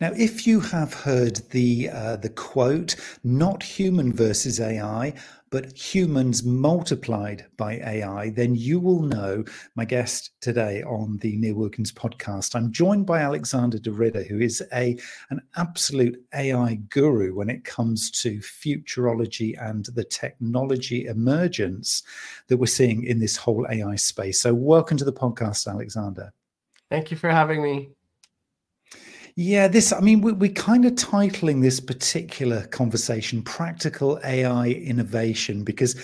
Now, if you have heard the quote, not human versus AI, but humans multiplied by AI, then you will know my guest today on the Neil Wilkins podcast. I'm joined by Alexander De Ridder, who is an absolute AI guru when it comes to futurology and the technology emergence that we're seeing in this whole AI space. So welcome to the podcast, Alexander. Thank you for having me. Yeah, we're kind of titling this particular conversation Practical AI Innovation, because,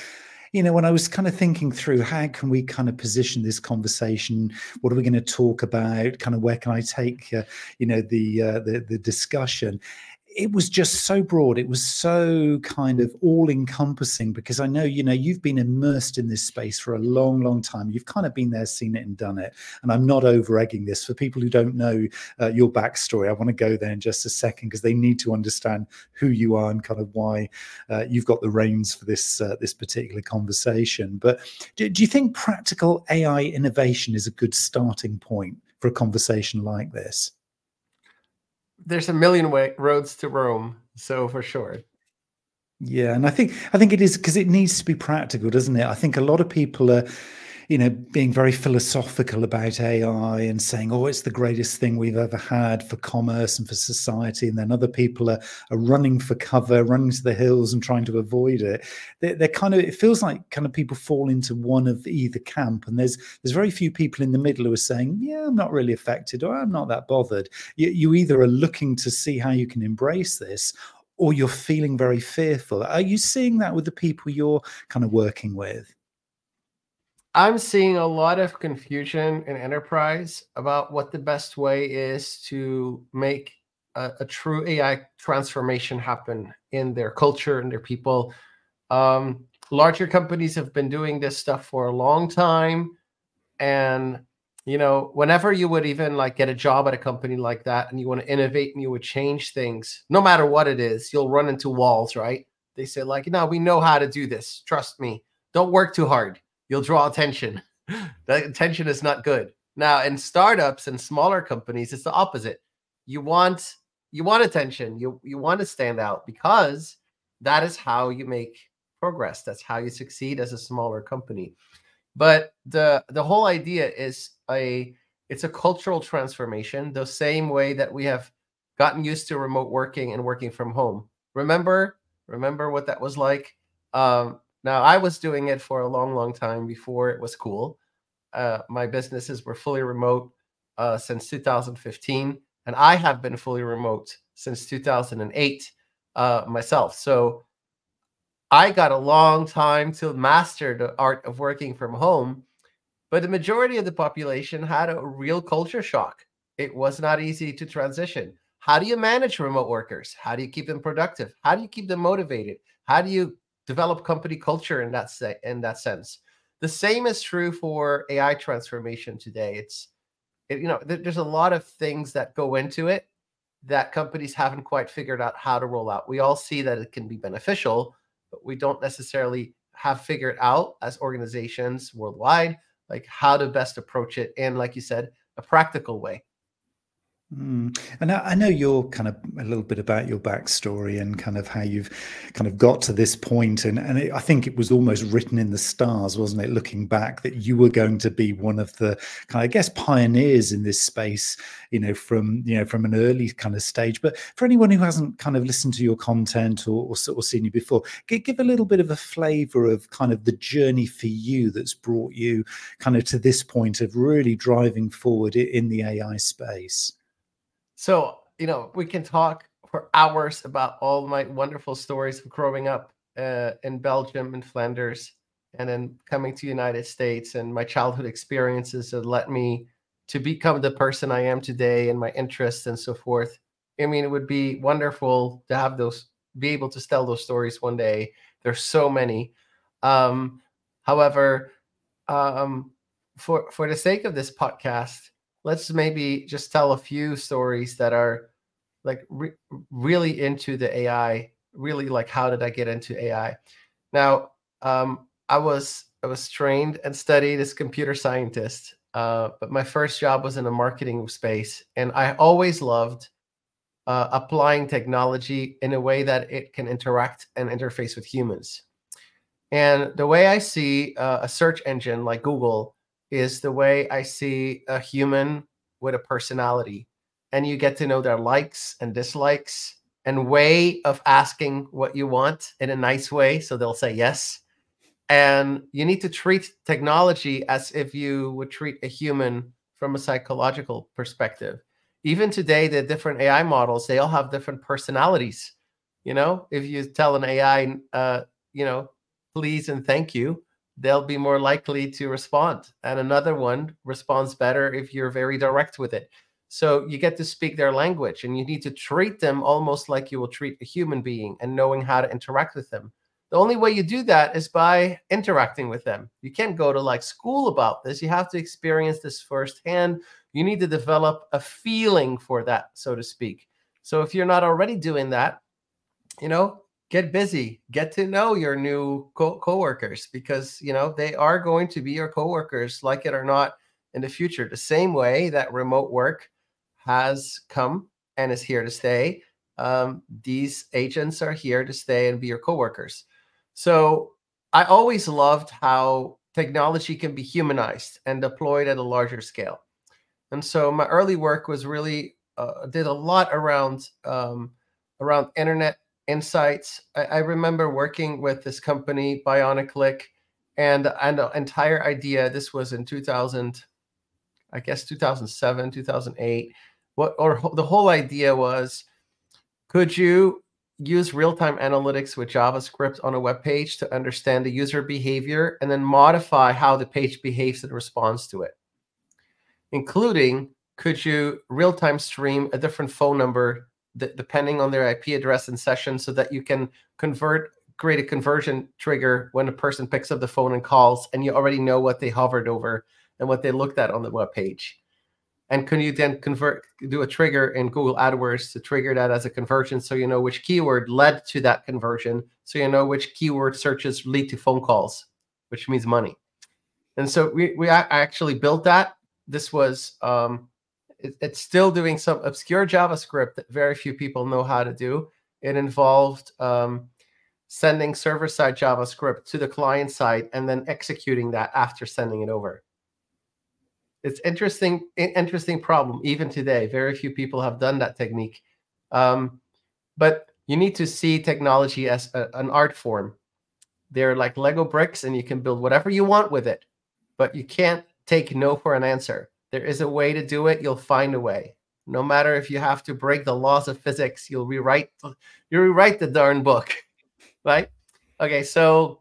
you know, when I was kind of thinking through how can we kind of position this conversation, what are we going to talk about, kind of where can I take, the discussion, it was just so broad. It was so kind of all encompassing, because I know, you've been immersed in this space for a long, long time. You've kind of been there, seen it and done it. And I'm not over egging this for people who don't know your backstory. I want to go there in just a second, because they need to understand who you are and kind of why you've got the reins for this particular conversation. But do you think practical AI innovation is a good starting point for a conversation like this? There's a million roads to Rome, so for sure. Yeah, and I think it is, because it needs to be practical, doesn't it? I think a lot of people are, being very philosophical about AI and saying, oh, it's the greatest thing we've ever had for commerce and for society. And then other people are running for cover, running to the hills and trying to avoid it. They're it feels like kind of people fall into one of either camp. And there's very few people in the middle who are saying, yeah, I'm not really affected, or I'm not that bothered. You either are looking to see how you can embrace this, or you're feeling very fearful. Are you seeing that with the people you're kind of working with? I'm seeing a lot of confusion in enterprise about what the best way is to make a true AI transformation happen in their culture and their people. Larger companies have been doing this stuff for a long time. And, whenever you would even get a job at a company like that and you want to innovate and you would change things, no matter what it is, you'll run into walls, right? They say no, we know how to do this. Trust me. Don't work too hard. You'll draw attention. That attention is not good. Now, in startups and smaller companies, it's the opposite. You want attention. You want to stand out, because that is how you make progress. That's how you succeed as a smaller company. But the whole idea is it's a cultural transformation, the same way that we have gotten used to remote working and working from home. Remember what that was like? Now, I was doing it for a long, long time before it was cool. My businesses were fully remote since 2015, and I have been fully remote since 2008 myself. So I got a long time to master the art of working from home, but the majority of the population had a real culture shock. It was not easy to transition. How do you manage remote workers? How do you keep them productive? How do you keep them motivated? How do you develop company culture in that sense? The same is true for AI transformation today. There's a lot of things that go into it that companies haven't quite figured out how to roll out. We all see that it can be beneficial, but we don't necessarily have figured out as organizations worldwide, how to best approach it in, like you said, a practical way. And I know you're kind of a little bit about your backstory and kind of how you've kind of got to this point. And I think it was almost written in the stars, wasn't it? Looking back, that you were going to be one of the pioneers in this space, from an early kind of stage. But for anyone who hasn't kind of listened to your content or seen you before, give a little bit of a flavor of kind of the journey for you that's brought you kind of to this point of really driving forward in the AI space. So, we can talk for hours about all my wonderful stories of growing up in Belgium and Flanders, and then coming to the United States, and my childhood experiences that led me to become the person I am today, and my interests and so forth. It would be wonderful to have those, be able to tell those stories one day. There's so many. However, for the sake of this podcast, let's maybe just tell a few stories that are really into the AI, really how did I get into AI? Now, I was trained and studied as computer scientist, but my first job was in the marketing space. And I always loved applying technology in a way that it can interact and interface with humans. And the way I see a search engine like Google is the way I see a human with a personality. And you get to know their likes and dislikes and way of asking what you want in a nice way. So they'll say yes. And you need to treat technology as if you would treat a human from a psychological perspective. Even today, the different AI models, they all have different personalities. You know, if you tell an AI, please and thank you, they'll be more likely to respond. And another one responds better if you're very direct with it. So you get to speak their language, and you need to treat them almost like you will treat a human being and knowing how to interact with them. The only way you do that is by interacting with them. You can't go to school about this. You have to experience this firsthand. You need to develop a feeling for that, so to speak. So if you're not already doing that, get busy, get to know your new coworkers, because, they are going to be your coworkers, like it or not, in the future. The same way that remote work has come and is here to stay, these agents are here to stay and be your coworkers. So I always loved how technology can be humanized and deployed at a larger scale. And so my early work was really, did a lot around internet insights. I remember working with this company, Bioniclick, and the entire idea, this was in 2007, 2008, the whole idea was, could you use real-time analytics with JavaScript on a web page to understand the user behavior and then modify how the page behaves and responds to it? Including, could you real-time stream a different phone number depending on their IP address and session so that you can create a conversion trigger when a person picks up the phone and calls, and you already know what they hovered over and what they looked at on the web page? And can you then do a trigger in Google AdWords to trigger that as a conversion, so you know which keyword led to that conversion, so you know which keyword searches lead to phone calls, which means money. And so we actually built that. This was, it's still doing some obscure JavaScript that very few people know how to do. It involved sending server-side JavaScript to the client side and then executing that after sending it over. It's interesting problem. Even today, very few people have done that technique. But you need to see technology as an art form. They're like Lego bricks, and you can build whatever you want with it. But you can't take no for an answer. There is a way to do it. You'll find a way. No matter if you have to break the laws of physics, you'll rewrite the darn book, right? Okay, so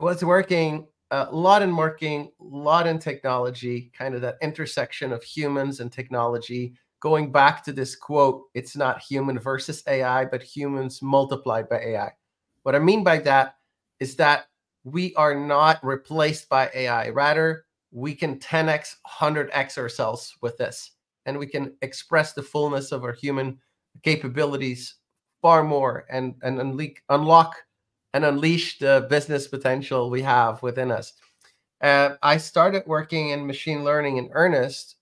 what's working? A lot in marketing, a lot in technology, kind of that intersection of humans and technology. Going back to this quote, it's not human versus AI, but humans multiplied by AI. What I mean by that is that we are not replaced by AI. Rather, we can 10x, 100x ourselves with this. And we can express the fullness of our human capabilities far more and unlock and unleash the business potential we have within us. I started working in machine learning in earnest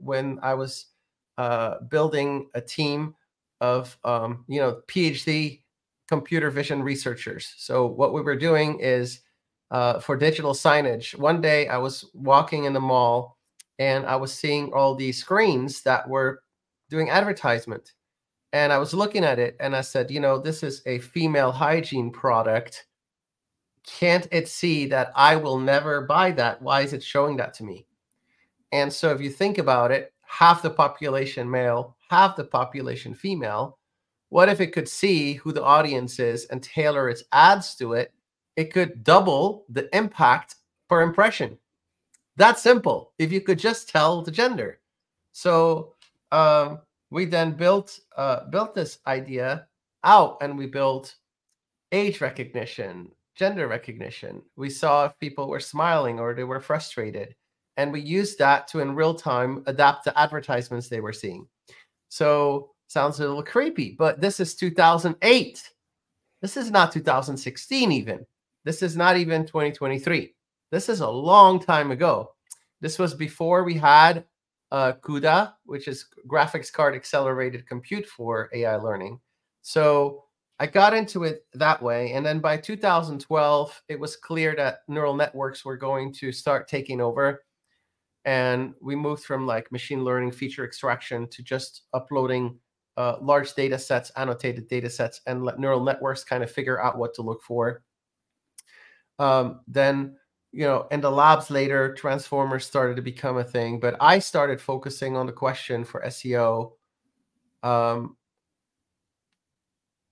when I was building a team of, PhD computer vision researchers. So what we were doing is for digital signage. One day I was walking in the mall and I was seeing all these screens that were doing advertisement. And I was looking at it and I said, this is a female hygiene product. Can't it see that I will never buy that? Why is it showing that to me? And so if you think about it, half the population male, half the population female. What if it could see who the audience is and tailor its ads to it? It could double the impact per impression. That's simple. If you could just tell the gender. So, we then built this idea out, and we built age recognition, gender recognition. We saw if people were smiling or they were frustrated, and we used that to, in real time, adapt the advertisements they were seeing. So sounds a little creepy, but this is 2008. This is not 2016 even. This is not even 2023. This is a long time ago. This was before we had CUDA, which is graphics card accelerated compute for AI learning. So I got into it that way. And then by 2012, it was clear that neural networks were going to start taking over. And we moved from like machine learning feature extraction to just uploading large data sets, annotated data sets, and let neural networks kind of figure out what to look for. Then, you know, in the labs later, Transformers started to become a thing. But I started focusing on the question for SEO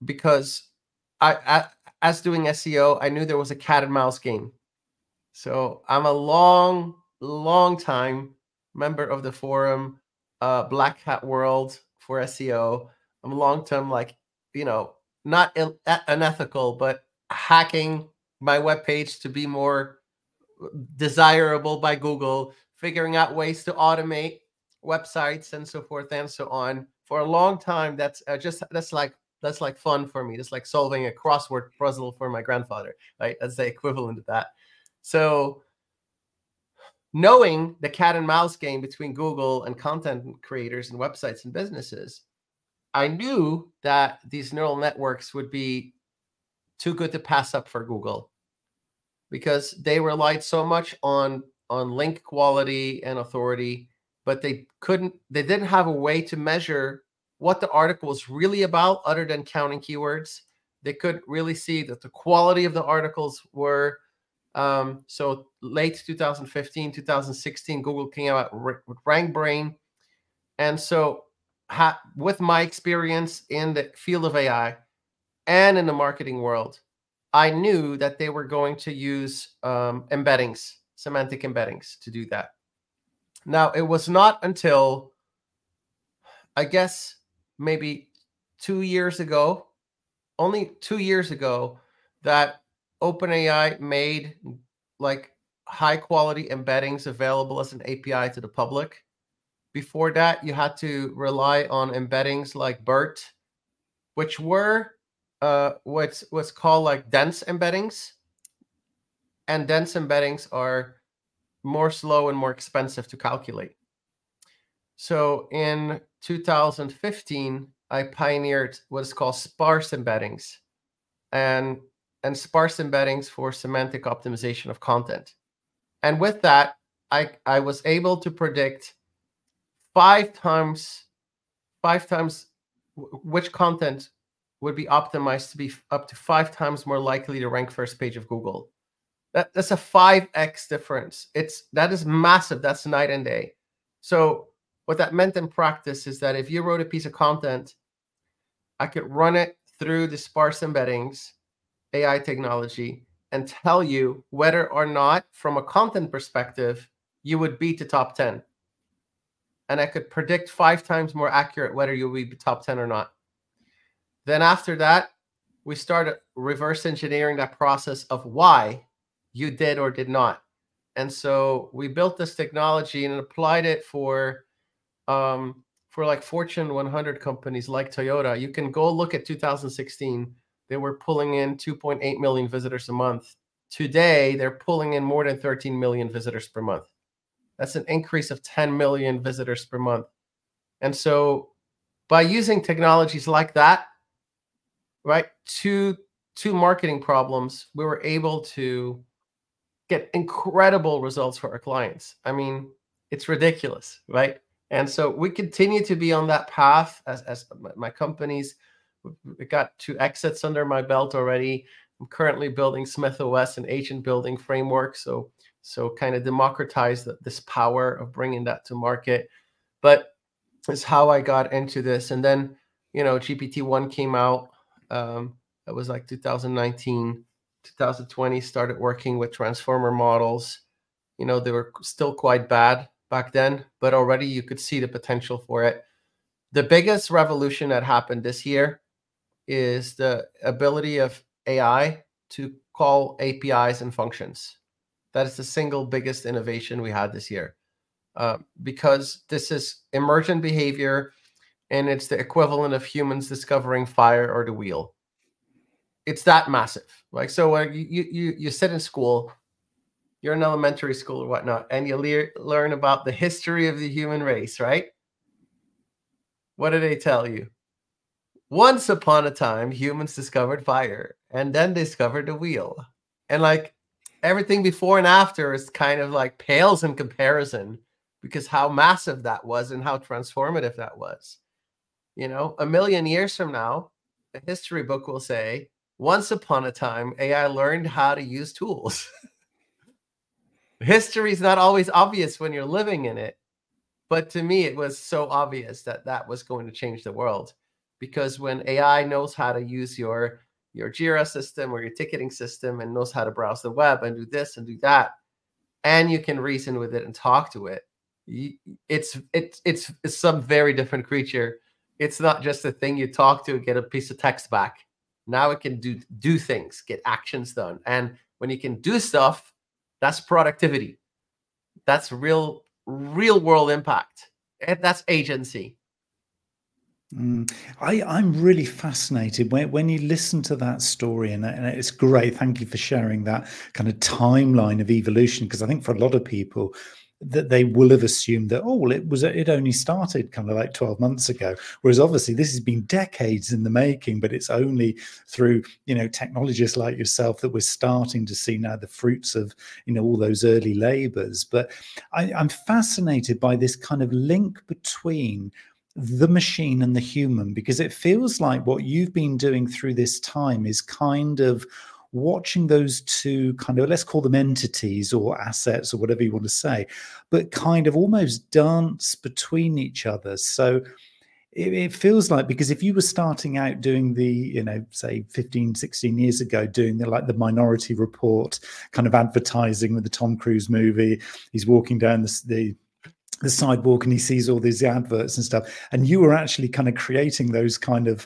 because as doing SEO, I knew there was a cat and mouse game. So I'm a long time member of the forum, Black Hat World for SEO. I'm a long time, like, you know, not unethical, but hacking my webpage to be more desirable by Google, figuring out ways to automate websites and so forth and so on. For a long time, that's like fun for me. That's like solving a crossword puzzle for my grandfather, right? That's the equivalent of that. So knowing the cat and mouse game between Google and content creators and websites and businesses, I knew that these neural networks would be too good to pass up for Google because they relied so much on link quality and authority, but they didn't have a way to measure what the article was really about other than counting keywords. They couldn't really see that the quality of the articles were. So late 2015, 2016, Google came out with RankBrain. And so with my experience in the field of AI and in the marketing world, I knew that they were going to use embeddings, semantic embeddings to do that. Now, it was not until, I guess, maybe 2 years ago, only 2 years ago, that OpenAI made like high quality embeddings available as an API to the public. Before that, you had to rely on embeddings like BERT, which were what's called like dense embeddings. And dense embeddings are more slow and more expensive to calculate. So in 2015, I pioneered what is called sparse embeddings. And sparse embeddings for semantic optimization of content. And with that, I was able to predict five times which content would be optimized to be up to five times more likely to rank first page of Google. That's a 5x difference. That is massive. That's night and day. So what that meant in practice is that if you wrote a piece of content, I could run it through the sparse embeddings AI technology and tell you whether or not, from a content perspective, you would beat the top 10. And I could predict five times more accurate whether you'll be top 10 or not. Then after that, we started reverse engineering that process of why you did or did not. And so we built this technology and applied it for like Fortune 100 companies like Toyota. You can go look at 2016. They were pulling in 2.8 million visitors a month. Today, they're pulling in more than 13 million visitors per month. That's an increase of 10 million visitors per month. And so by using technologies like that, right, two marketing problems, we were able to get incredible results for our clients. I mean, it's ridiculous, right? And so we continue to be on that path as my companies. We got two exits under my belt already. I'm currently building Smyth OS, an agent building framework. So kind of democratize this power of bringing that to market. But it's how I got into this. And then, you know, GPT-1 came out. That was like 2019, 2020, started working with transformer models. You know, they were still quite bad back then, but already you could see the potential for it. The biggest revolution that happened this year is the ability of AI to call APIs and functions. That is the single biggest innovation we had this year because this is emergent behavior and it's the equivalent of humans discovering fire or the wheel. It's that massive. Like, so you sit in school you're in elementary school or whatnot, and you learn about the history of the human race, right? What do they tell you? Once upon a time, humans discovered fire and then discovered the wheel. And like everything before and after is kind of like pales in comparison because how massive that was and how transformative that was. You know, a million years from now, the history book will say, once upon a time, AI learned how to use tools. History is not always obvious when you're living in it. But to me, it was so obvious that that was going to change the world. Because when AI knows how to use your Jira system or your ticketing system and knows how to browse the web and do this and do that, and you can reason with it and talk to it, it's some very different creature. It's not just a thing you talk to and get a piece of text back. Now it can do things, get actions done. And when you can do stuff, that's productivity. That's real world impact. And that's agency. I'm really fascinated when you listen to that story, and it's great. Thank you for sharing that kind of timeline of evolution, because I think for a lot of people that they will have assumed that, oh, well, it only started kind of like 12 months ago. Whereas obviously this has been decades in the making, but it's only through, you know, technologists like yourself that we're starting to see now the fruits of, you know, all those early labors. But I'm fascinated by this kind of link between the machine and the human, because it feels like what you've been doing through this time is kind of watching those two kind of, let's call them entities or assets or whatever you want to say, but kind of almost dance between each other. So it feels like, because if you were starting out doing the, you know, say 15, 16 years ago, doing the Minority Report kind of advertising with the Tom Cruise movie, he's walking down the sidewalk and he sees all these adverts and stuff, and you were actually kind of creating those kind of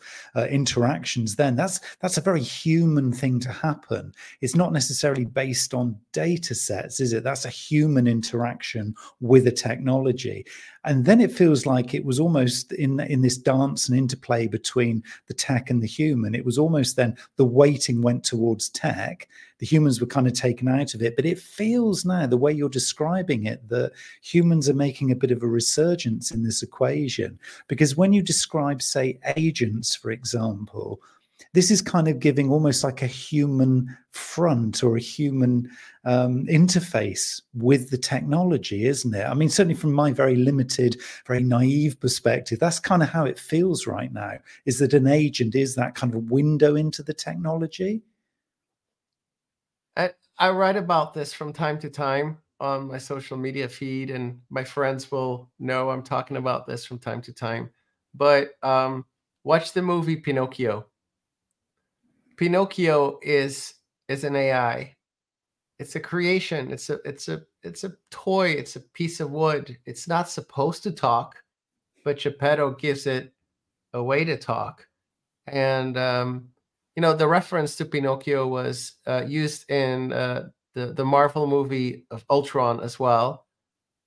interactions then, that's a very human thing to happen. It's not necessarily based on data sets, is it? That's a human interaction with a technology. And then it feels like it was almost in this dance and interplay between the tech and the human. It was almost then the weighting went towards tech. The humans were kind of taken out of it, but it feels now, the way you're describing it, that humans are making a bit of a resurgence in this equation. Because when you describe, say, agents, for example, this is kind of giving almost like a human front or a human interface with the technology, isn't it? I mean, certainly from my very limited, very naive perspective, that's kind of how it feels right now, is that an agent is that kind of window into the technology. I write about this from time to time on my social media feed, and my friends will know I'm talking about this from time to time. But watch the movie Pinocchio. Pinocchio is an AI. It's a creation. It's a toy. It's a piece of wood. It's not supposed to talk, but Geppetto gives it a way to talk. And you know, the reference to Pinocchio was used in the Marvel movie of Ultron as well.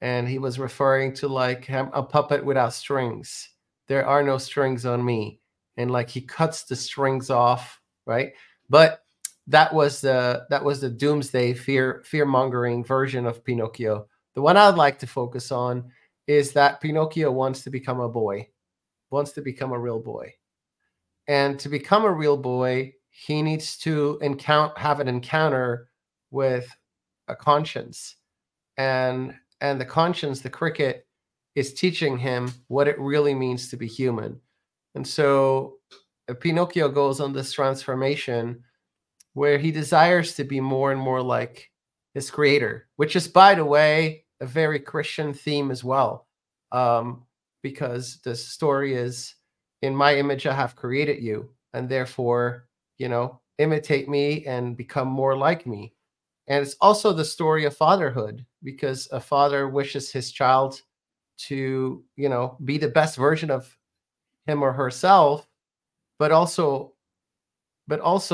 And he was referring to like a puppet without strings. There are no strings on me. And like he cuts the strings off, right? But that was the doomsday fear-mongering version of Pinocchio. The one I'd like to focus on is that Pinocchio wants to become a boy, wants to become a real boy. And to become a real boy, he needs to have an encounter with a conscience. And the conscience, the cricket, is teaching him what it really means to be human. And so Pinocchio goes on this transformation where he desires to be more and more like his creator, which is, by the way, a very Christian theme as well, because the story is, in my image, I have created you, and therefore, you know, imitate me and become more like me. And it's also the story of fatherhood, because a father wishes his child to, you know, be the best version of him or herself, but also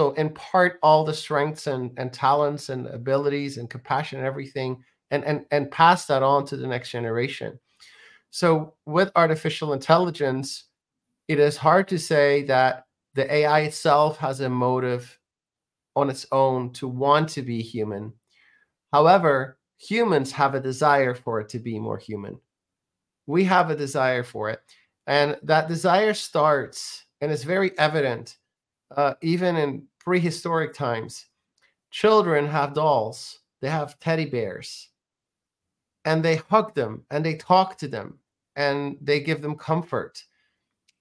impart all the strengths and talents and abilities and compassion and everything, and pass that on to the next generation. So with artificial intelligence, it is hard to say that the AI itself has a motive on its own to want to be human. However, humans have a desire for it to be more human. We have a desire for it. And that desire starts, and it's very evident, even in prehistoric times. Children have dolls. They have teddy bears. And they hug them, and they talk to them, and they give them comfort.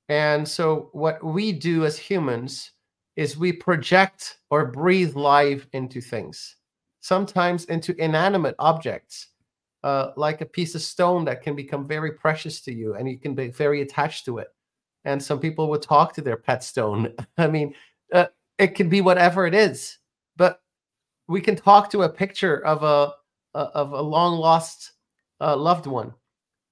And so what we do as humans is we project or breathe life into things, sometimes into inanimate objects, like a piece of stone that can become very precious to you, and you can be very attached to it. And some people would talk to their pet stone. I mean, it can be whatever it is, but we can talk to a picture of a long-lost loved one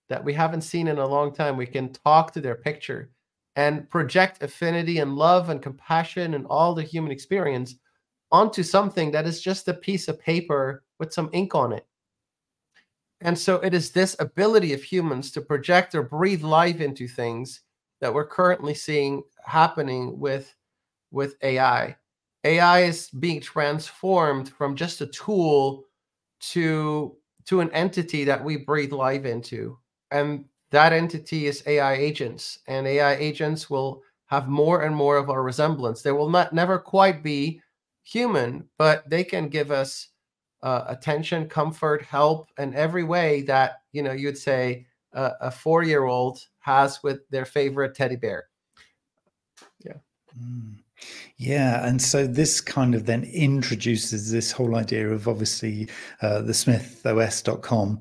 that we haven't seen in a long time. We can talk to their picture and project affinity and love and compassion and all the human experience onto something that is just a piece of paper with some ink on it. And so it is this ability of humans to project or breathe life into things that we're currently seeing happening with AI. AI is being transformed from just a tool to an entity that we breathe life into. And that entity is AI agents. And AI agents will have more and more of our resemblance. They will never quite be human, but they can give us attention, comfort, help, and every way that, you know, you'd say a four-year-old has with their favorite teddy bear. Yeah. Mm. Yeah, and so this kind of then introduces this whole idea of obviously the SmythOS.com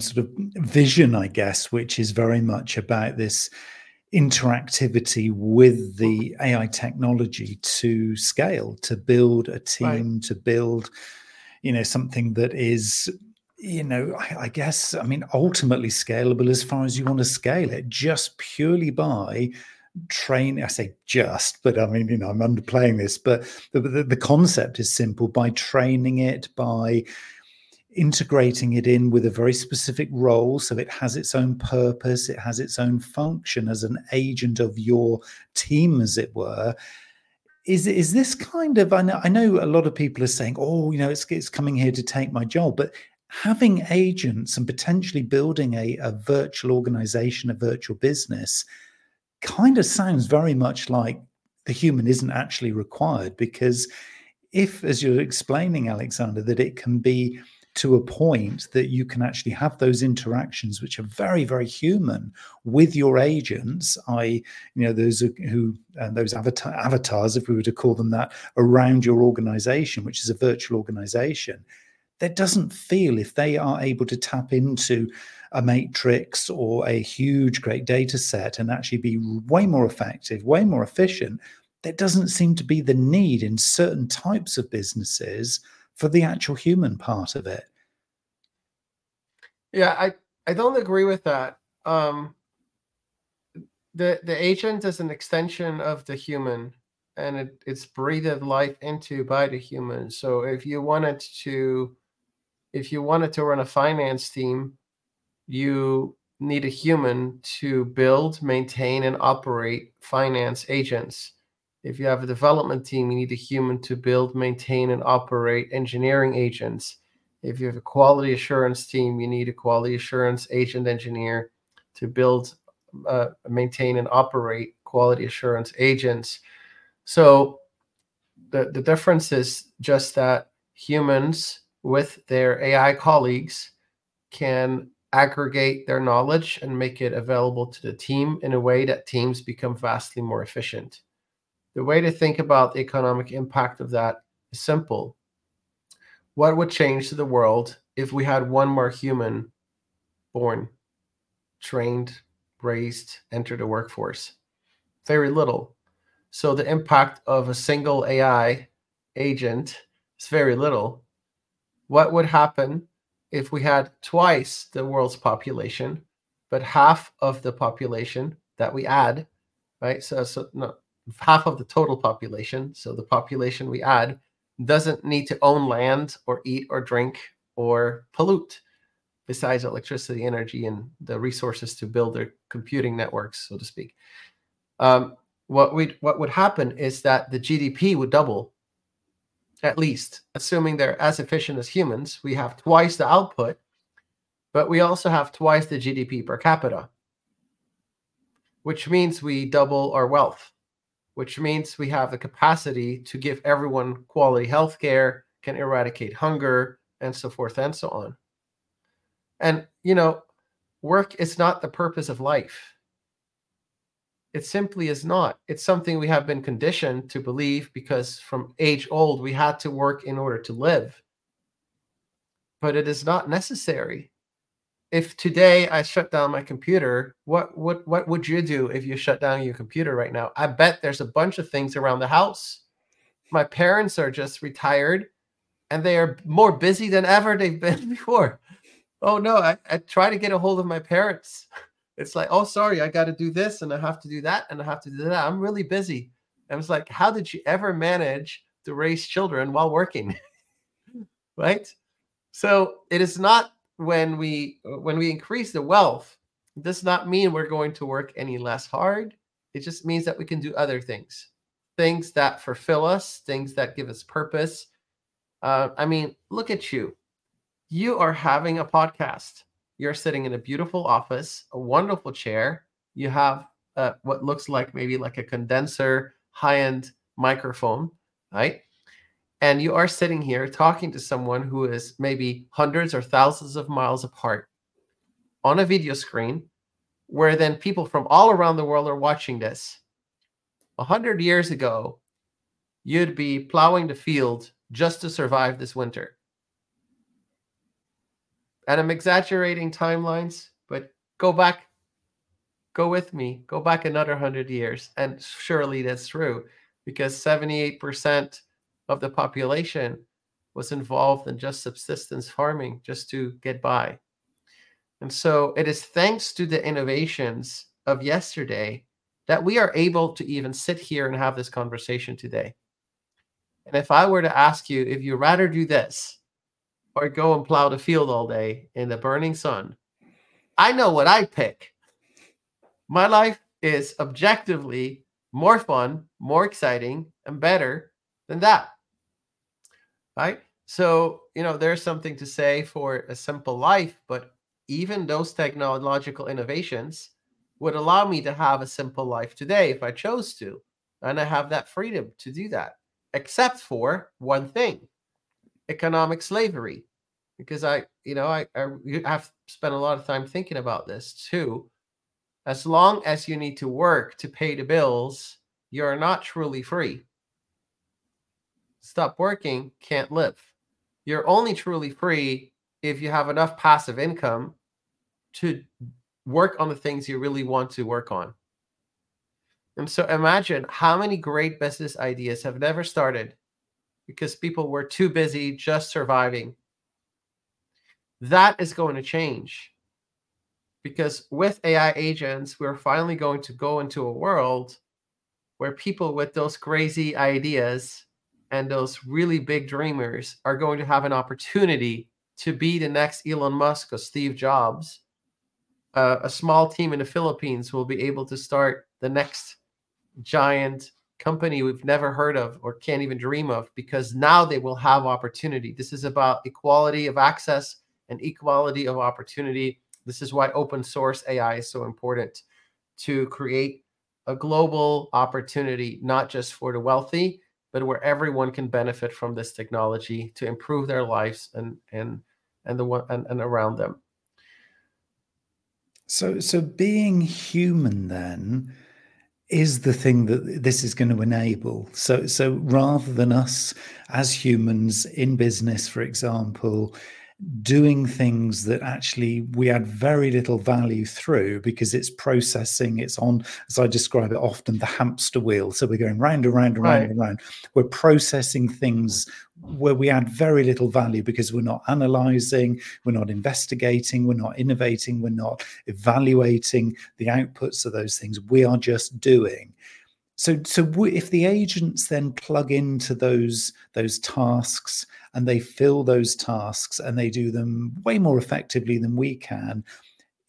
sort of vision, I guess, which is very much about this interactivity with the AI technology to scale, to build a team, right, to build, you know, something that is, you know, I guess, I mean, ultimately scalable as far as you want to scale it, just purely by train. I say just, but I mean, you know, I'm underplaying this, but the concept is simple, by training it, by integrating it in with a very specific role. So it has its own purpose. It has its own function as an agent of your team, as it were. Is this kind of, I know a lot of people are saying, oh, you know, it's coming here to take my job, but having agents and potentially building a virtual organization, a virtual business, kind of sounds very much like the human isn't actually required, because if, as you're explaining, Alexander, that it can be to a point that you can actually have those interactions which are very, very human with your agents, i.e., you know, those who those avatars, if we were to call them that, around your organization, which is a virtual organization, that doesn't feel, if they are able to tap into a matrix or a huge great data set and actually be way more effective, way more efficient, there doesn't seem to be the need in certain types of businesses for the actual human part of it. Yeah, I don't agree with that. The agent is an extension of the human, and it's breathed life into by the human. So if you wanted to run a finance team, you need a human to build, maintain, and operate finance agents. If you have a development team, you need a human to build, maintain, and operate engineering agents. If you have a quality assurance team, you need a quality assurance agent engineer to build, maintain, and operate quality assurance agents. So the difference is just that humans with their AI colleagues can aggregate their knowledge and make it available to the team in a way that teams become vastly more efficient. The way to think about the economic impact of that is simple. What would change to the world if we had one more human born, trained, raised, entered the workforce? Very little. So the impact of a single AI agent is very little. What would happen if we had twice the world's population, but half of the population that we add, right? So no, half of the total population, so the population we add, doesn't need to own land or eat or drink or pollute, besides electricity, energy, and the resources to build their computing networks, so to speak. What would happen is that the GDP would double. at least. Assuming they're as efficient as humans, we have twice the output, but we also have twice the GDP per capita, which means we double our wealth, which means we have the capacity to give everyone quality healthcare, can eradicate hunger, and so forth and so on. And, you know, work is not the purpose of life. It simply is not. It's something we have been conditioned to believe because from age old, we had to work in order to live. But it is not necessary. If today I shut down my computer, what would you do if you shut down your computer right now? I bet there's a bunch of things around the house. My parents are just retired and they are more busy than ever they've been before. Oh no, I try to get a hold of my parents. It's like, oh, sorry, I got to do this and I have to do that and I have to do that. I'm really busy. And it's like, how did you ever manage to raise children while working? Right? So it is not when we increase the wealth, it does not mean we're going to work any less hard. It just means that we can do other things, things that fulfill us, things that give us purpose. I mean, look at you. You are having a podcast. You're sitting in a beautiful office, a wonderful chair. You have what looks like maybe like a condenser, high-end microphone, right? And you are sitting here talking to someone who is maybe hundreds or thousands of miles apart on a video screen, where then people from all around the world are watching this. 100 years ago, you'd be plowing the field just to survive this winter. And I'm exaggerating timelines, but go back another 100 years. And surely that's true, because 78% of the population was involved in just subsistence farming just to get by. And so it is thanks to the innovations of yesterday that we are able to even sit here and have this conversation today. And if I were to ask you, if you'd rather do this or go and plow the field all day in the burning sun, I know what I'd pick. My life is objectively more fun, more exciting, and better than that, right? So, you know, there's something to say for a simple life, but even those technological innovations would allow me to have a simple life today if I chose to, and I have that freedom to do that, except for one thing: economic slavery. Because I have spent a lot of time thinking about this too. As long as you need to work to pay the bills, you're not truly free. Stop working, can't live. You're only truly free if you have enough passive income to work on the things you really want to work on. And so imagine how many great business ideas have never started because people were too busy just surviving. That is going to change, because with AI agents, we're finally going to go into a world where people with those crazy ideas and those really big dreamers are going to have an opportunity to be the next Elon Musk or Steve Jobs. A small team in the Philippines will be able to start the next giant company we've never heard of or can't even dream of, because now they will have opportunity. This is about equality of access and equality of opportunity. This is why open source AI is so important, to create a global opportunity, not just for the wealthy, but where everyone can benefit from this technology to improve their lives and around them. So being human then is the thing that this is going to enable. So rather than us as humans in business, for example, doing things that actually we add very little value through, because it's processing, it's on, as I describe it often, the hamster wheel. So we're going round and round and round and round. We're processing things where we add very little value because we're not analysing, we're not investigating, we're not innovating, we're not evaluating the outputs of those things. We are just doing. So if the agents then plug into those tasks and they fill those tasks and they do them way more effectively than we can,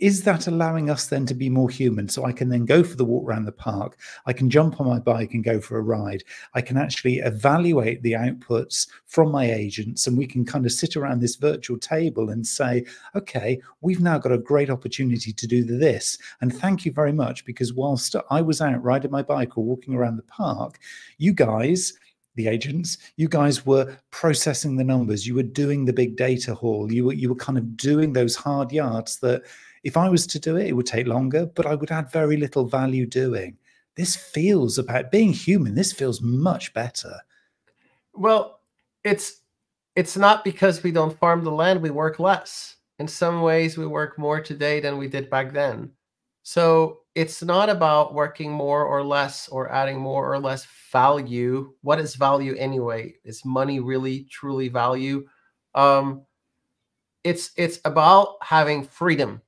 Is that allowing us then to be more human? So I can then go for the walk around the park. I can jump on my bike and go for a ride. I can actually evaluate the outputs from my agents, and we can kind of sit around this virtual table and say, okay, we've now got a great opportunity to do this. And thank you very much, because whilst I was out riding my bike or walking around the park, you guys, the agents, you guys were processing the numbers. You were doing the big data haul. You were kind of doing those hard yards that, if I was to do it, it would take longer, but I would add very little value doing. This feels about being human. This feels much better. Well, it's not because we don't farm the land. We work less. In some ways, we work more today than we did back then. So it's not about working more or less or adding more or less value. What is value anyway? Is money really, truly value? It's about having freedom.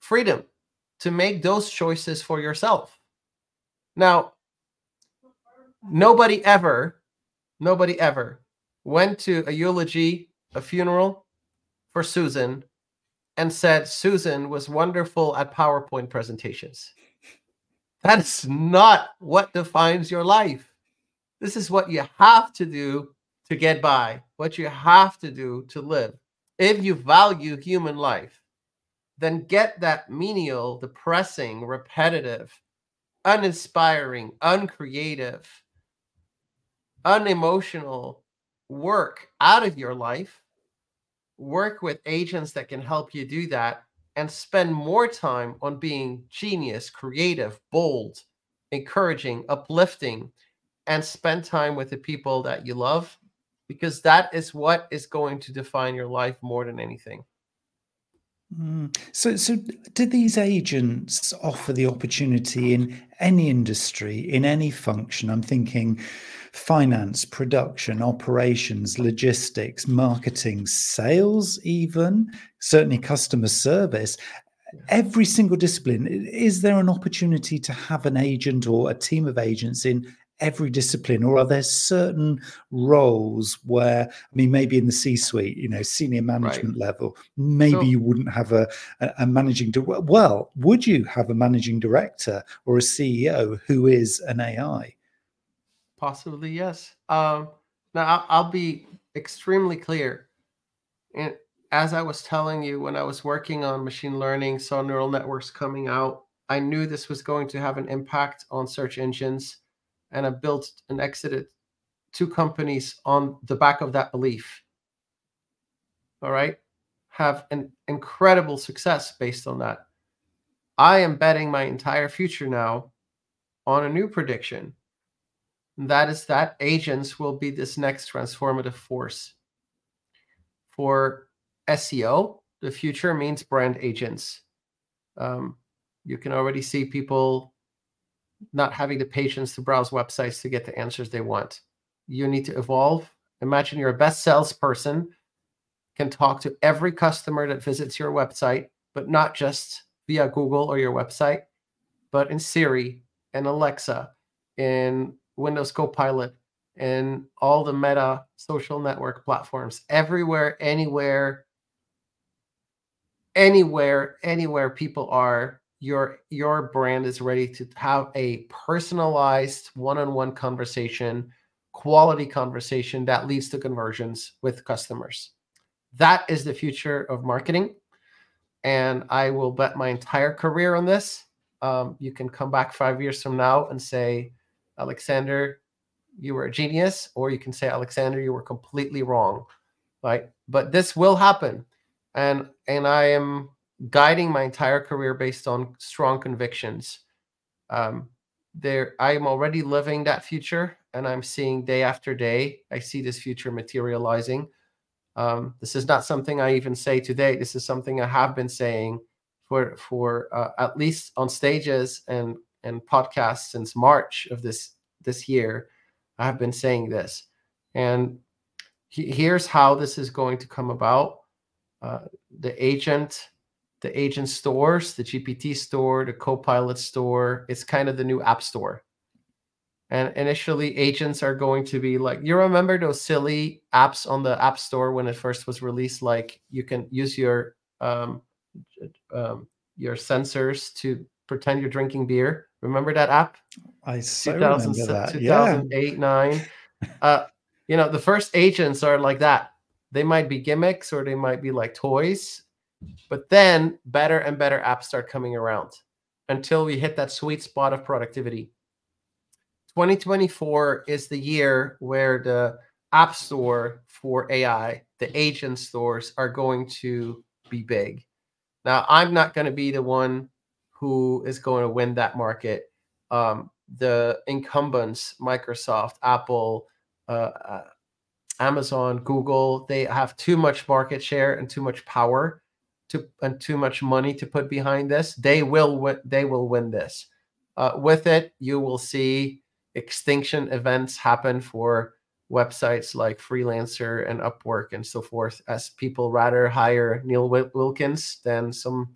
Freedom to make those choices for yourself. Now, nobody ever went to a eulogy, a funeral for Susan and said, Susan was wonderful at PowerPoint presentations. That's not what defines your life. This is what you have to do to get by, what you have to do to live. If you value human life, then get that menial, depressing, repetitive, uninspiring, uncreative, unemotional work out of your life. Work with agents that can help you do that and spend more time on being genius, creative, bold, encouraging, uplifting, and spend time with the people that you love, because that is what is going to define your life more than anything. So do these agents offer the opportunity in any industry, in any function? I'm thinking finance, production, operations, logistics, marketing, sales, even certainly customer service. Every single discipline, is there an opportunity to have an agent or a team of agents in every discipline, or are there certain roles where, I mean, maybe in the C-suite, you know, senior management level, maybe you wouldn't have a managing director. Well, would you have a managing director or a CEO who is an AI? Possibly, yes. Now, I'll be extremely clear. And as I was telling you, when I was working on machine learning, saw neural networks coming out, I knew this was going to have an impact on search engines. And I built and exited two companies on the back of that belief. All right. Have an incredible success based on that. I am betting my entire future now on a new prediction. And that is that agents will be this next transformative force. For SEO, the future means brand agents. You can already see people not having the patience to browse websites to get the answers they want. You need to evolve. Imagine your best salesperson can talk to every customer that visits your website, but not just via Google or your website, but in Siri and Alexa, in Windows Copilot, in all the Meta social network platforms, everywhere, anywhere people are. Your brand is ready to have a personalized one-on-one conversation, quality conversation that leads to conversions with customers. That is the future of marketing. And I will bet my entire career on this. You can come back 5 years from now and say, Alexander, you were a genius, or you can say, Alexander, you were completely wrong. Right? But this will happen. And I am guiding my entire career based on strong convictions. I'm already living that future, and I'm seeing day after day, I see this future materializing. This is not something I even say today. This is something I have been saying for at least on stages and podcasts since March of this year. I have been saying this. And here's how this is going to come about. The agent stores, the GPT store, the Copilot store, it's kind of the new app store. And initially, agents are going to be like, you remember those silly apps on the app store when it first was released, like you can use your your sensors to pretend you're drinking beer. Remember that app? I so remember that. 2008, yeah. 9. You know, the first agents are like that. They might be gimmicks or they might be like toys, but then better and better apps start coming around until we hit that sweet spot of productivity. 2024 is the year where the App Store for AI, the agent stores, are going to be big. Now, I'm not going to be the one who is going to win that market. The incumbents, Microsoft, Apple, Amazon, Google, they have too much market share and too much power and too much money to put behind this. They will win this. With it, you will see extinction events happen for websites like Freelancer and Upwork and so forth, as people rather hire Neil Wilkins than some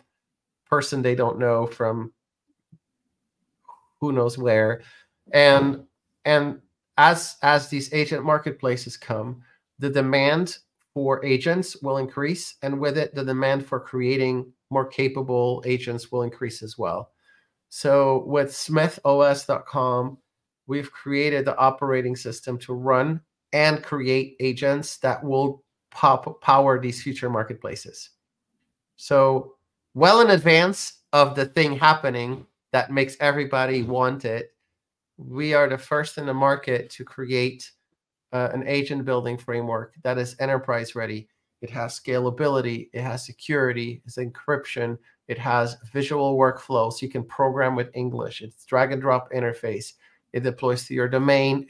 person they don't know from who knows where. And as these agent marketplaces come, the demand for agents will increase, and with it, the demand for creating more capable agents will increase as well. So with SmythOS.com, we've created the operating system to run and create agents that will power these future marketplaces. So well in advance of the thing happening that makes everybody want it, we are the first in the market to create an agent building framework that is enterprise ready. It has scalability, it has security, it's encryption, it has visual workflows. You can program with English. It's drag and drop interface. It deploys to your domain.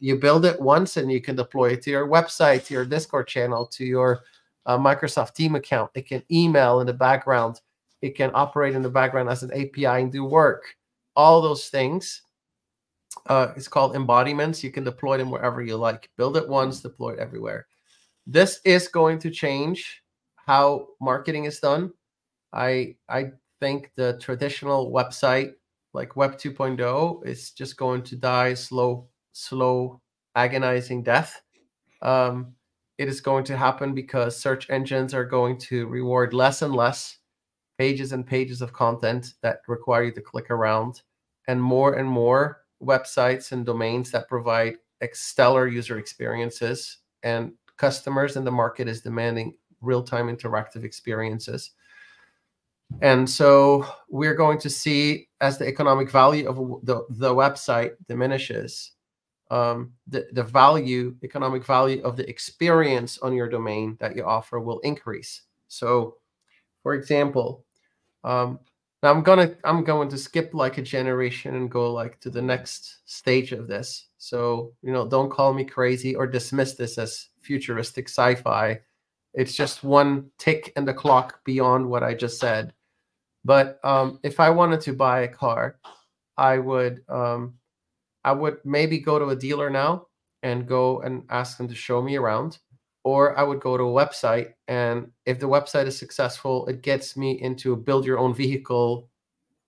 You build it once and you can deploy it to your website, to your Discord channel, to your Microsoft Team account. It can email in the background. It can operate in the background as an API and do work. All those things. It's called embodiments. You can deploy them wherever you like. Build it once, deploy it everywhere. This is going to change how marketing is done. I think the traditional website, like Web 2.0, is just going to die slow, agonizing death. It is going to happen because search engines are going to reward less and less pages and pages of content that require you to click around, and more websites and domains that provide stellar user experiences, and customers in the market is demanding real-time interactive experiences. And so we're going to see, as the economic value of the website diminishes, economic value of the experience on your domain that you offer will increase. So, for example, now I'm going to skip like a generation and go like to the next stage of this. So, you know, don't call me crazy or dismiss this as futuristic sci-fi. It's just one tick in the clock beyond what I just said. But if I wanted to buy a car, I would maybe go to a dealer now and go and ask them to show me around, or I would go to a website, and if the website is successful, it gets me into a build your own vehicle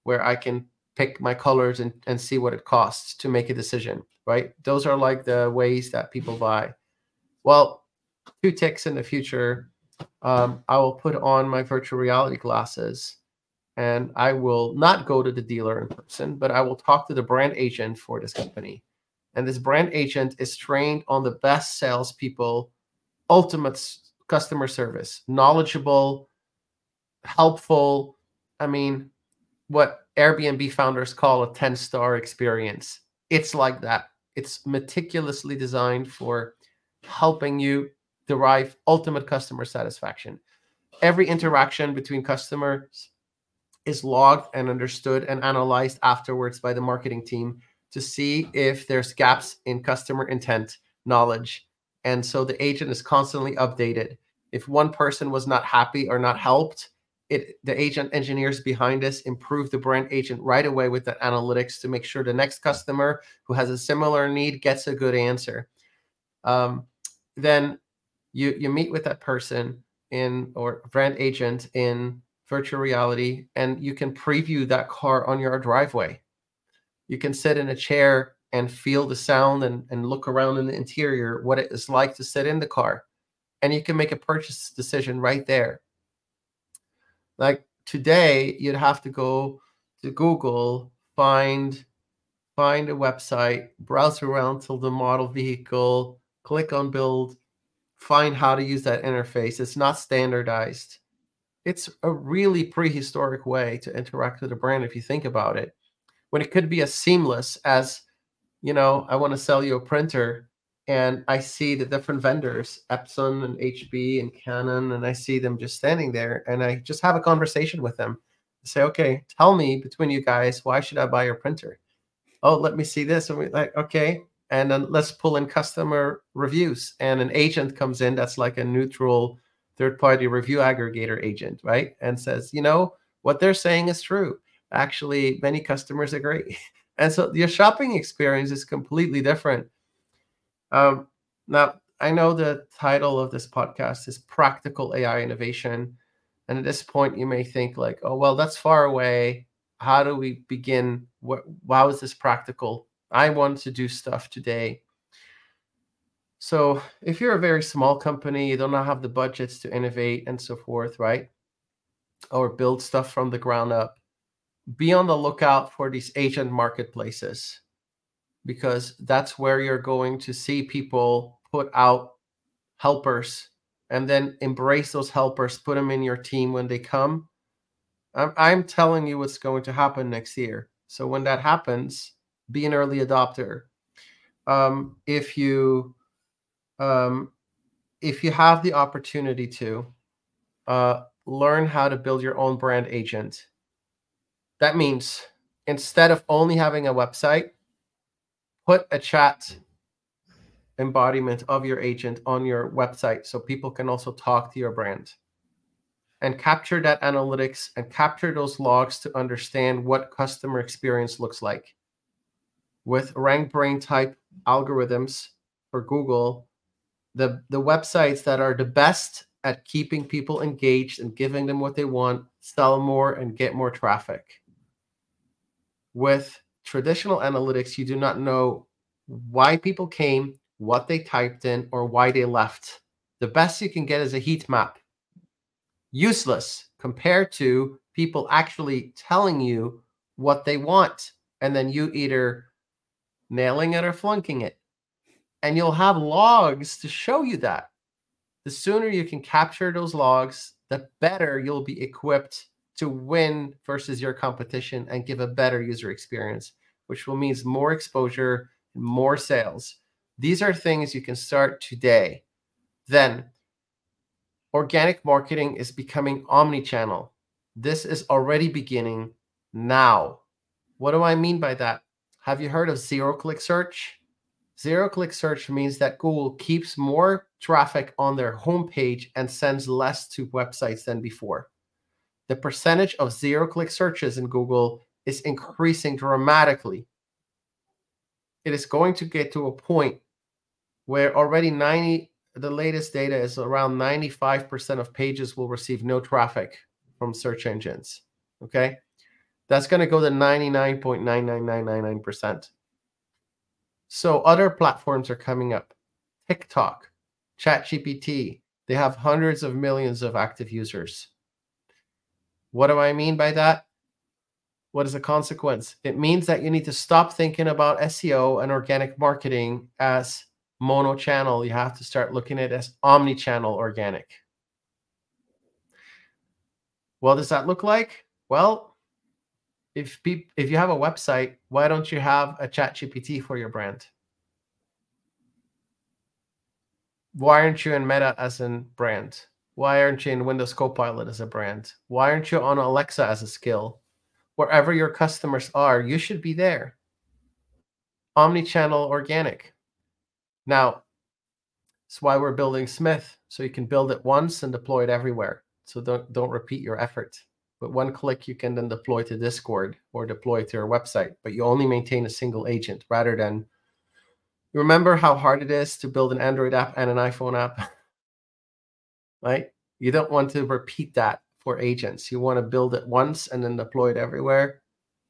where I can pick my colors and see what it costs to make a decision, right? Those are like the ways that people buy. Well, 2 ticks in the future, I will put on my virtual reality glasses, and I will not go to the dealer in person, but I will talk to the brand agent for this company. And this brand agent is trained on the best salespeople, ultimate customer service, knowledgeable, helpful. I mean, what Airbnb founders call a 10-star experience. It's like that. It's meticulously designed for helping you derive ultimate customer satisfaction. Every interaction between customers is logged and understood and analyzed afterwards by the marketing team to see if there's gaps in customer intent, knowledge. And so the agent is constantly updated. If one person was not happy or not helped, the agent engineers behind us improve the brand agent right away with the analytics to make sure the next customer who has a similar need gets a good answer. Then you meet with that person or brand agent in virtual reality, and you can preview that car on your driveway. You can sit in a chair and feel the sound and look around in the interior, what it is like to sit in the car. And you can make a purchase decision right there. Like today, you'd have to go to Google, find a website, browse around till the model vehicle, click on build, find how to use that interface. It's not standardized. It's a really prehistoric way to interact with a brand if you think about it, when it could be as seamless as, you know, I want to sell you a printer and I see the different vendors, Epson and HP and Canon, and I see them just standing there and I just have a conversation with them. I say, okay, tell me between you guys, why should I buy your printer? Oh, let me see this. And we're like, okay. And then let's pull in customer reviews. And an agent comes in that's like a neutral third-party review aggregator agent, right? And says, you know, what they're saying is true. Actually, many customers agree. And so your shopping experience is completely different. Now, I know the title of this podcast is Practical AI Innovation. And at this point, you may think like, oh, well, that's far away. How do we begin? How is this practical? I want to do stuff today. So if you're a very small company, you don't have the budgets to innovate and so forth, right? Or build stuff from the ground up. Be on the lookout for these agent marketplaces, because that's where you're going to see people put out helpers and then embrace those helpers, put them in your team when they come. I'm telling you what's going to happen next year. So when that happens, be an early adopter. If you have the opportunity to learn how to build your own brand agent, that means instead of only having a website, put a chat embodiment of your agent on your website so people can also talk to your brand, and capture that analytics and capture those logs to understand what customer experience looks like. With RankBrain type algorithms for Google, the websites that are the best at keeping people engaged and giving them what they want, sell more and get more traffic. With traditional analytics, you do not know why people came, what they typed in, or why they left. The best you can get is a heat map. Useless compared to people actually telling you what they want, and then you either nailing it or flunking it. And you'll have logs to show you that. The sooner you can capture those logs, the better you'll be equipped to win versus your competition and give a better user experience, which will mean more exposure and more sales. These are things you can start today. Then organic marketing is becoming omnichannel. This is already beginning now. What do I mean by that? Have you heard of zero-click search? Zero-click search means that Google keeps more traffic on their homepage and sends less to websites than before. The percentage of zero-click searches in Google is increasing dramatically. It is going to get to a point where already the latest data is around 95% of pages will receive no traffic from search engines, okay? That's going to go to 99.99999%. So other platforms are coming up. TikTok, ChatGPT, they have hundreds of millions of active users. What do I mean by that? What is the consequence? It means that you need to stop thinking about SEO and organic marketing as mono-channel. You have to start looking at it as omni-channel organic. What does that look like? Well, if you have a website, why don't you have a ChatGPT for your brand? Why aren't you in Meta as a brand? Why aren't you in Windows Copilot as a brand? Why aren't you on Alexa as a skill? Wherever your customers are, you should be there. Omni-channel organic. Now, that's why we're building Smyth, so you can build it once and deploy it everywhere. So don't repeat your effort. With one click, you can then deploy to Discord or deploy to your website, but you only maintain a single agent rather than... You remember how hard it is to build an Android app and an iPhone app? Right? You don't want to repeat that for agents. You want to build it once and then deploy it everywhere.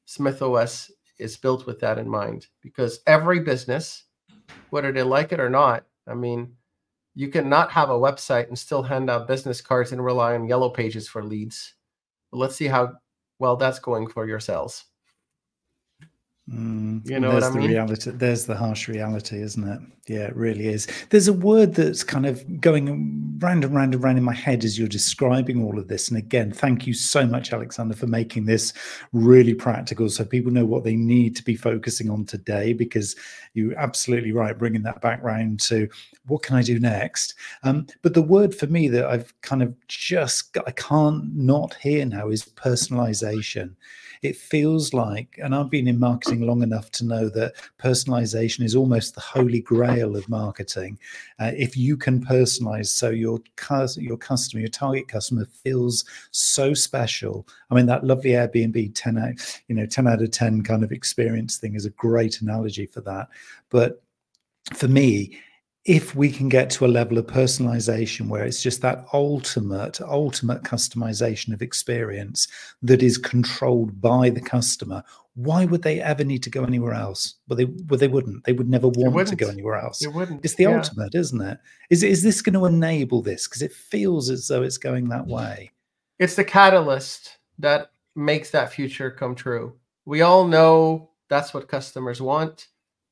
Smyth OS is built with that in mind, because every business, whether they like it or not, I mean, you cannot have a website and still hand out business cards and rely on Yellow Pages for leads, Let's see how well that's going for yourselves. You know what I mean? The reality. There's the harsh reality, isn't it? Yeah, it really is. There's a word that's kind of going round and round and round in my head as you're describing all of this. And again, thank you so much, Alexander, for making this really practical so people know what they need to be focusing on today, because you're absolutely right, bringing that back round to what can I do next? But the word for me that I've kind of just got, I can't not hear now, is personalization. It feels like, and I've been in marketing long enough to know that personalization is almost the holy grail of marketing. If you can personalize so your target customer feels so special. I mean, that lovely Airbnb 10 out of 10 kind of experience thing is a great analogy for that. But for me, if we can get to a level of personalization where it's just that ultimate customization of experience that is controlled by the customer, why would they ever need to go anywhere else? Well, they wouldn't. They would never want to go anywhere else. They wouldn't. It's the ultimate, isn't it? Is this going to enable this? Because it feels as though it's going that way. It's the catalyst that makes that future come true. We all know that's what customers want.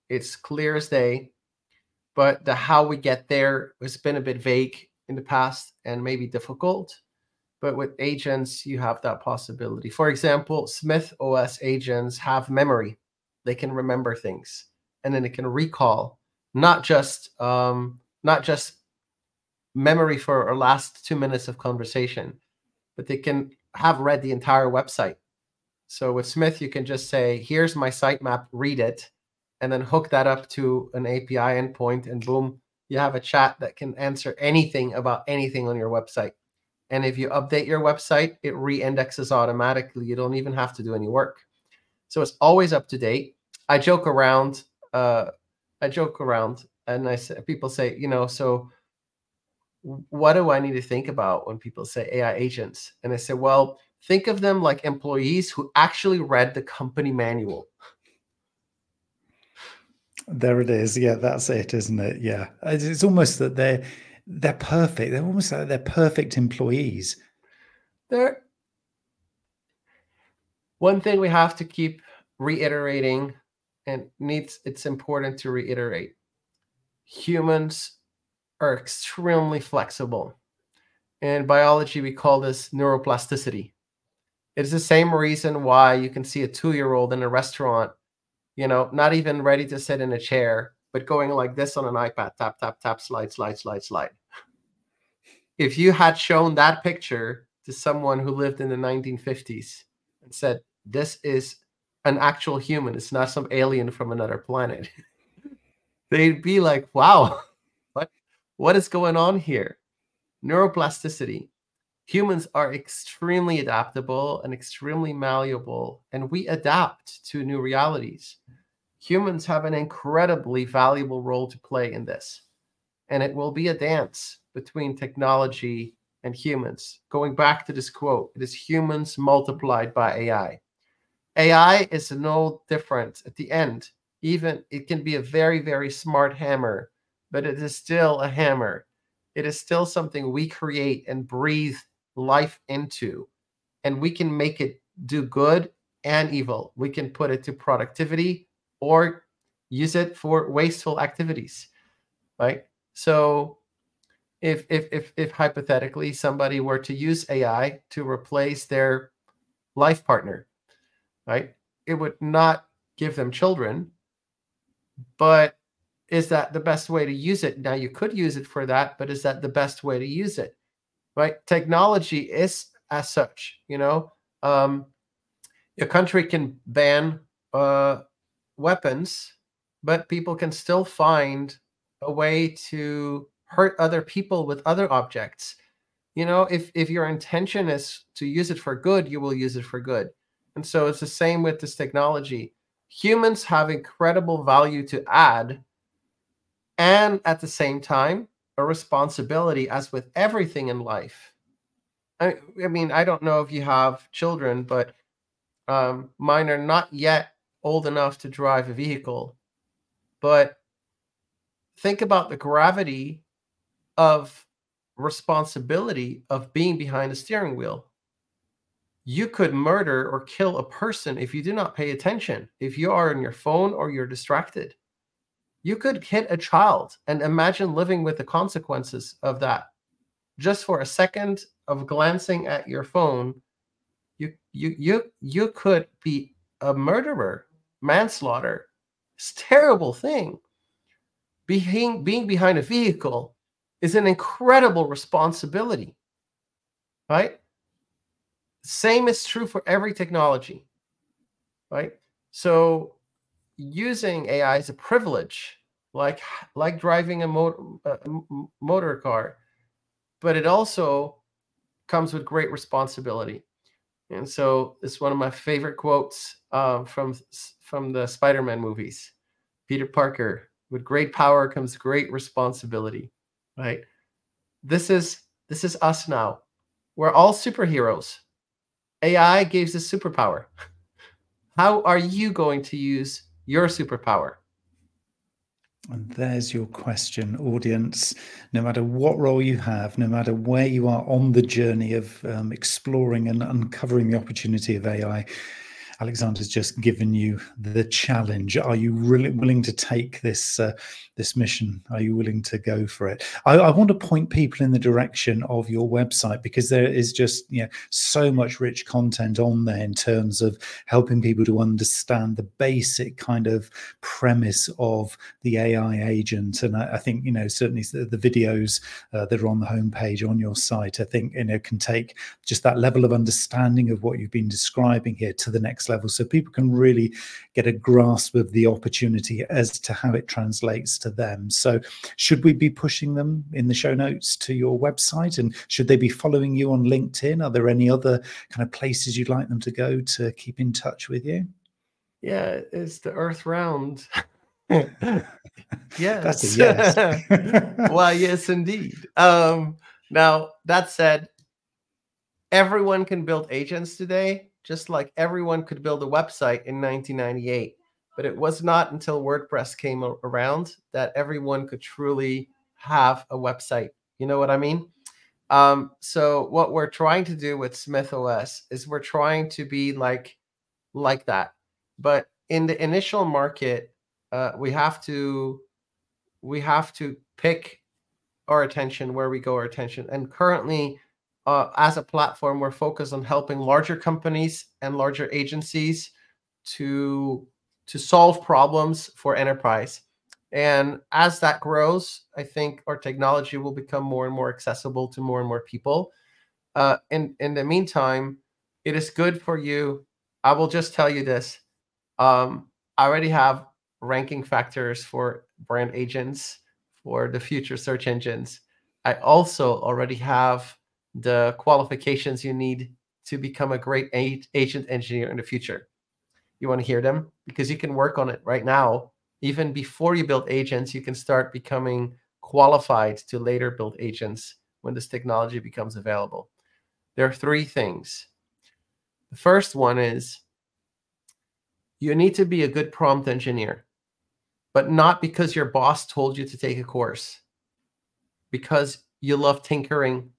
It's clear as day. But the how we get there has been a bit vague in the past and maybe difficult. But with agents, you have that possibility. For example, Smyth OS agents have memory. They can remember things, and then they can recall not just memory for our last 2 minutes of conversation, but they can have read the entire website. So with Smyth, you can just say, "Here's my sitemap. Read it." And then hook that up to an API endpoint, and boom, you have a chat that can answer anything about anything on your website. And if you update your website, it re-indexes automatically. You don't even have to do any work. So it's always up to date. I joke around, and I say, people say, so what do I need to think about when people say AI agents? And I say, well, think of them like employees who actually read the company manual. There it is. Yeah, that's it, isn't it? Yeah. It's almost that they're perfect. They're almost like they're perfect employees. One thing we have to keep reiterating, and it's important to reiterate, humans are extremely flexible. In biology, we call this neuroplasticity. It's the same reason why you can see a 2-year-old in a restaurant, not even ready to sit in a chair, but going like this on an iPad, tap, tap, tap, slide, slide, slide, slide. If you had shown that picture to someone who lived in the 1950s and said, this is an actual human, it's not some alien from another planet, they'd be like, wow, what is going on here? Neuroplasticity. Humans are extremely adaptable and extremely malleable, and we adapt to new realities. Humans have an incredibly valuable role to play in this, and it will be a dance between technology and humans. Going back to this quote, it is humans multiplied by AI. AI is no different at the end. Even it can be a very, very smart hammer, but it is still a hammer. It is still something we create and breathe life into, and we can make it do good and evil. We can put it to productivity or use it for wasteful activities, right? So if hypothetically somebody were to use AI to replace their life partner, right, it would not give them children, but is that the best way to use it? Now, you could use it for that, but is that the best way to use it? Right? Technology is as such, your country can ban weapons, but people can still find a way to hurt other people with other objects. If your intention is to use it for good, you will use it for good. And so it's the same with this technology. Humans have incredible value to add, and at the same time, a responsibility, as with everything in life. I mean, I don't know if you have children, but mine are not yet old enough to drive a vehicle. But think about the gravity of responsibility of being behind a steering wheel. you could murder or kill a person if you do not pay attention, if you are on your phone or you're distracted. You could hit a child, and imagine living with the consequences of that. Just for a second of glancing at your phone, you could be a murderer. Manslaughter. It's a terrible thing. Being behind a vehicle is an incredible responsibility, right? Same is true for every technology, right? So using AI is a privilege, like driving a motor car, but it also comes with great responsibility. And so it's one of my favorite quotes from the Spider-Man movies. Peter Parker, with great power comes great responsibility, right? This is us now. We're all superheroes. AI gives us superpower. How are you going to use your superpower? And there's your question, audience. No matter what role you have, no matter where you are on the journey of exploring and uncovering the opportunity of AI, Alexander's just given you the challenge. Are you really willing to take this mission? Are you willing to go for it? I want to point people in the direction of your website, because there is just so much rich content on there in terms of helping people to understand the basic kind of premise of the AI agent. And I think certainly the videos that are on the homepage on your site, I think can take just that level of understanding of what you've been describing here to the next level, so people can really get a grasp of the opportunity as to how it translates to them. So should we be pushing them in the show notes to your website, and should they be following you on LinkedIn? Are there any other kind of places you'd like them to go to keep in touch with you? Yeah, it's the earth round. Yeah, that's a yes. Well, yes, indeed. Now, that said, everyone can build agents today, just like everyone could build a website in 1998. But it was not until WordPress came around that everyone could truly have a website. You know what I mean? So what we're trying to do with Smyth OS is we're trying to be like that. But in the initial market, we have to pick our attention, where we go our attention. And currently, as a platform, we're focused on helping larger companies and larger agencies to solve problems for enterprise. And as that grows, I think our technology will become more and more accessible to more and more people. In the meantime, it is good for you. I will just tell you this. I already have ranking factors for brand agents for the future search engines. I also already have the qualifications you need to become a great agent engineer in the future. You want to hear them? Because you can work on it right now. Even before you build agents, you can start becoming qualified to later build agents when this technology becomes available. There are three things. The first one is you need to be a good prompt engineer, but not because your boss told you to take a course, because you love tinkering.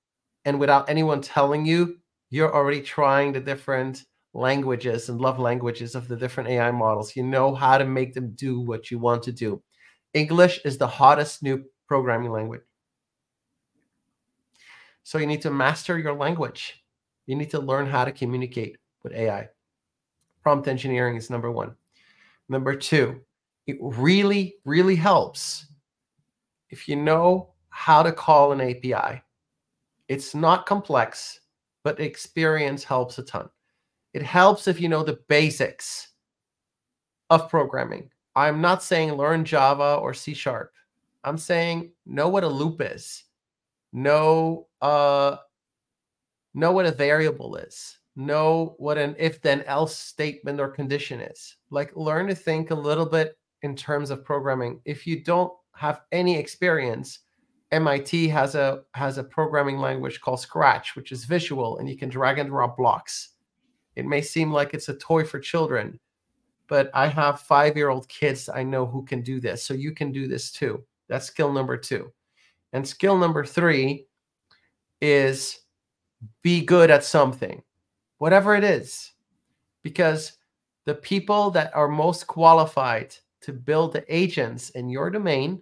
And without anyone telling you, you're already trying the different languages and love languages of the different AI models. You know how to make them do what you want to do. English is the hottest new programming language. So you need to master your language. You need to learn how to communicate with AI. Prompt engineering is number one. Number two, it really, really helps if you know how to call an API. It's not complex, but experience helps a ton. It helps if you know the basics of programming. I'm not saying learn Java or C#. I'm saying know what a loop is. Know what a variable is. Know what an if-then-else statement or condition is. Learn to think a little bit in terms of programming. If you don't have any experience, MIT has a programming language called Scratch, which is visual, and you can drag and drop blocks. It may seem like it's a toy for children, but I have 5-year-old kids I know who can do this. So you can do this too. That's skill number two. And skill number three is be good at something. whatever it is, because the people that are most qualified to build the agents in your domain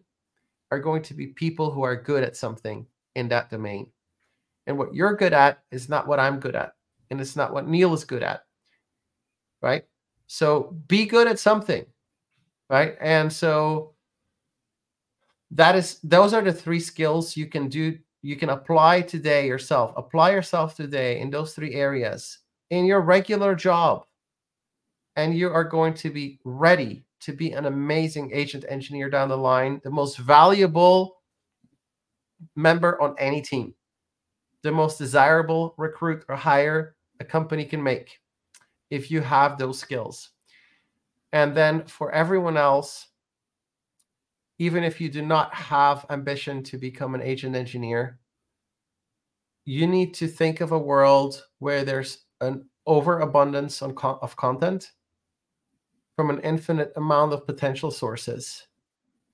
are going to be people who are good at something in that domain. And what you're good at is not what I'm good at. And it's not what Neil is good at, right? So be good at something, right? And so those are the three skills you can do. You can apply today yourself. Apply yourself today in those three areas in your regular job. And you are going to be ready to be an amazing agent engineer down the line, the most valuable member on any team, the most desirable recruit or hire a company can make if you have those skills. And then for everyone else, even if you do not have ambition to become an agent engineer, you need to think of a world where there's an overabundance of content from an infinite amount of potential sources.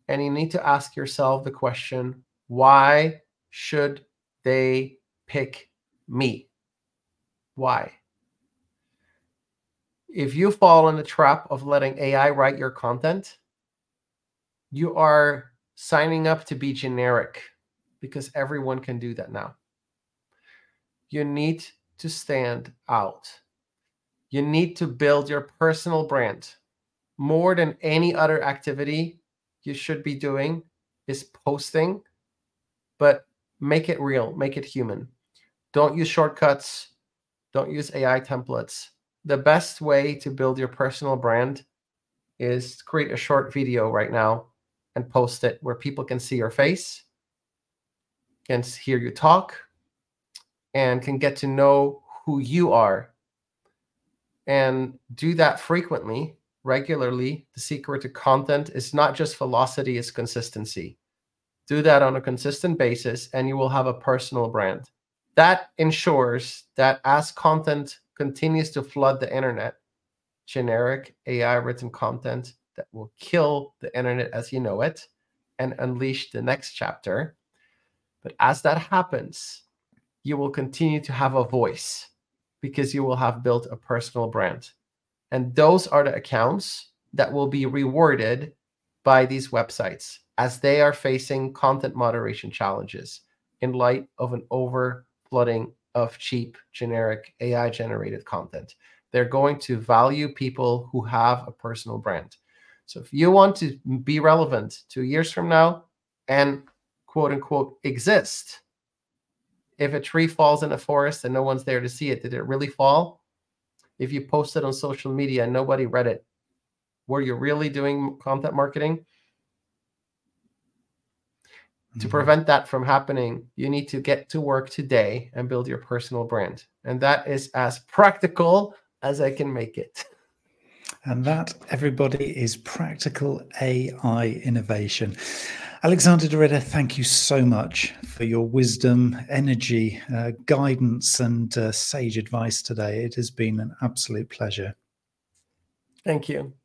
And you need to ask yourself the question, why should they pick me? Why? If you fall in the trap of letting AI write your content, you are signing up to be generic because everyone can do that now. You need to stand out. You need to build your personal brand. More than any other activity you should be doing is posting, but make it real, make it human. Don't use shortcuts. Don't use AI templates. The best way to build your personal brand is create a short video right now and post it where people can see your face, can hear you talk, and can get to know who you are. And do that frequently, regularly. The secret to content is not just velocity, it's consistency. Do that on a consistent basis, and you will have a personal brand. That ensures that as content continues to flood the internet, generic AI-written content that will kill the internet as you know it and unleash the next chapter. But as that happens, you will continue to have a voice because you will have built a personal brand. And those are the accounts that will be rewarded by these websites as they are facing content moderation challenges in light of an overflooding of cheap, generic, AI-generated content. They're going to value people who have a personal brand. So if you want to be relevant 2 years from now and quote unquote exist, if a tree falls in a forest and no one's there to see it, did it really fall? If you post it on social media and nobody read it, were you really doing content marketing? Mm-hmm. To prevent that from happening, you need to get to work today and build your personal brand. And that is as practical as I can make it. And that, everybody, is practical AI innovation. Alexander De Ridder, thank you so much for your wisdom, energy, guidance, and sage advice today. It has been an absolute pleasure. Thank you.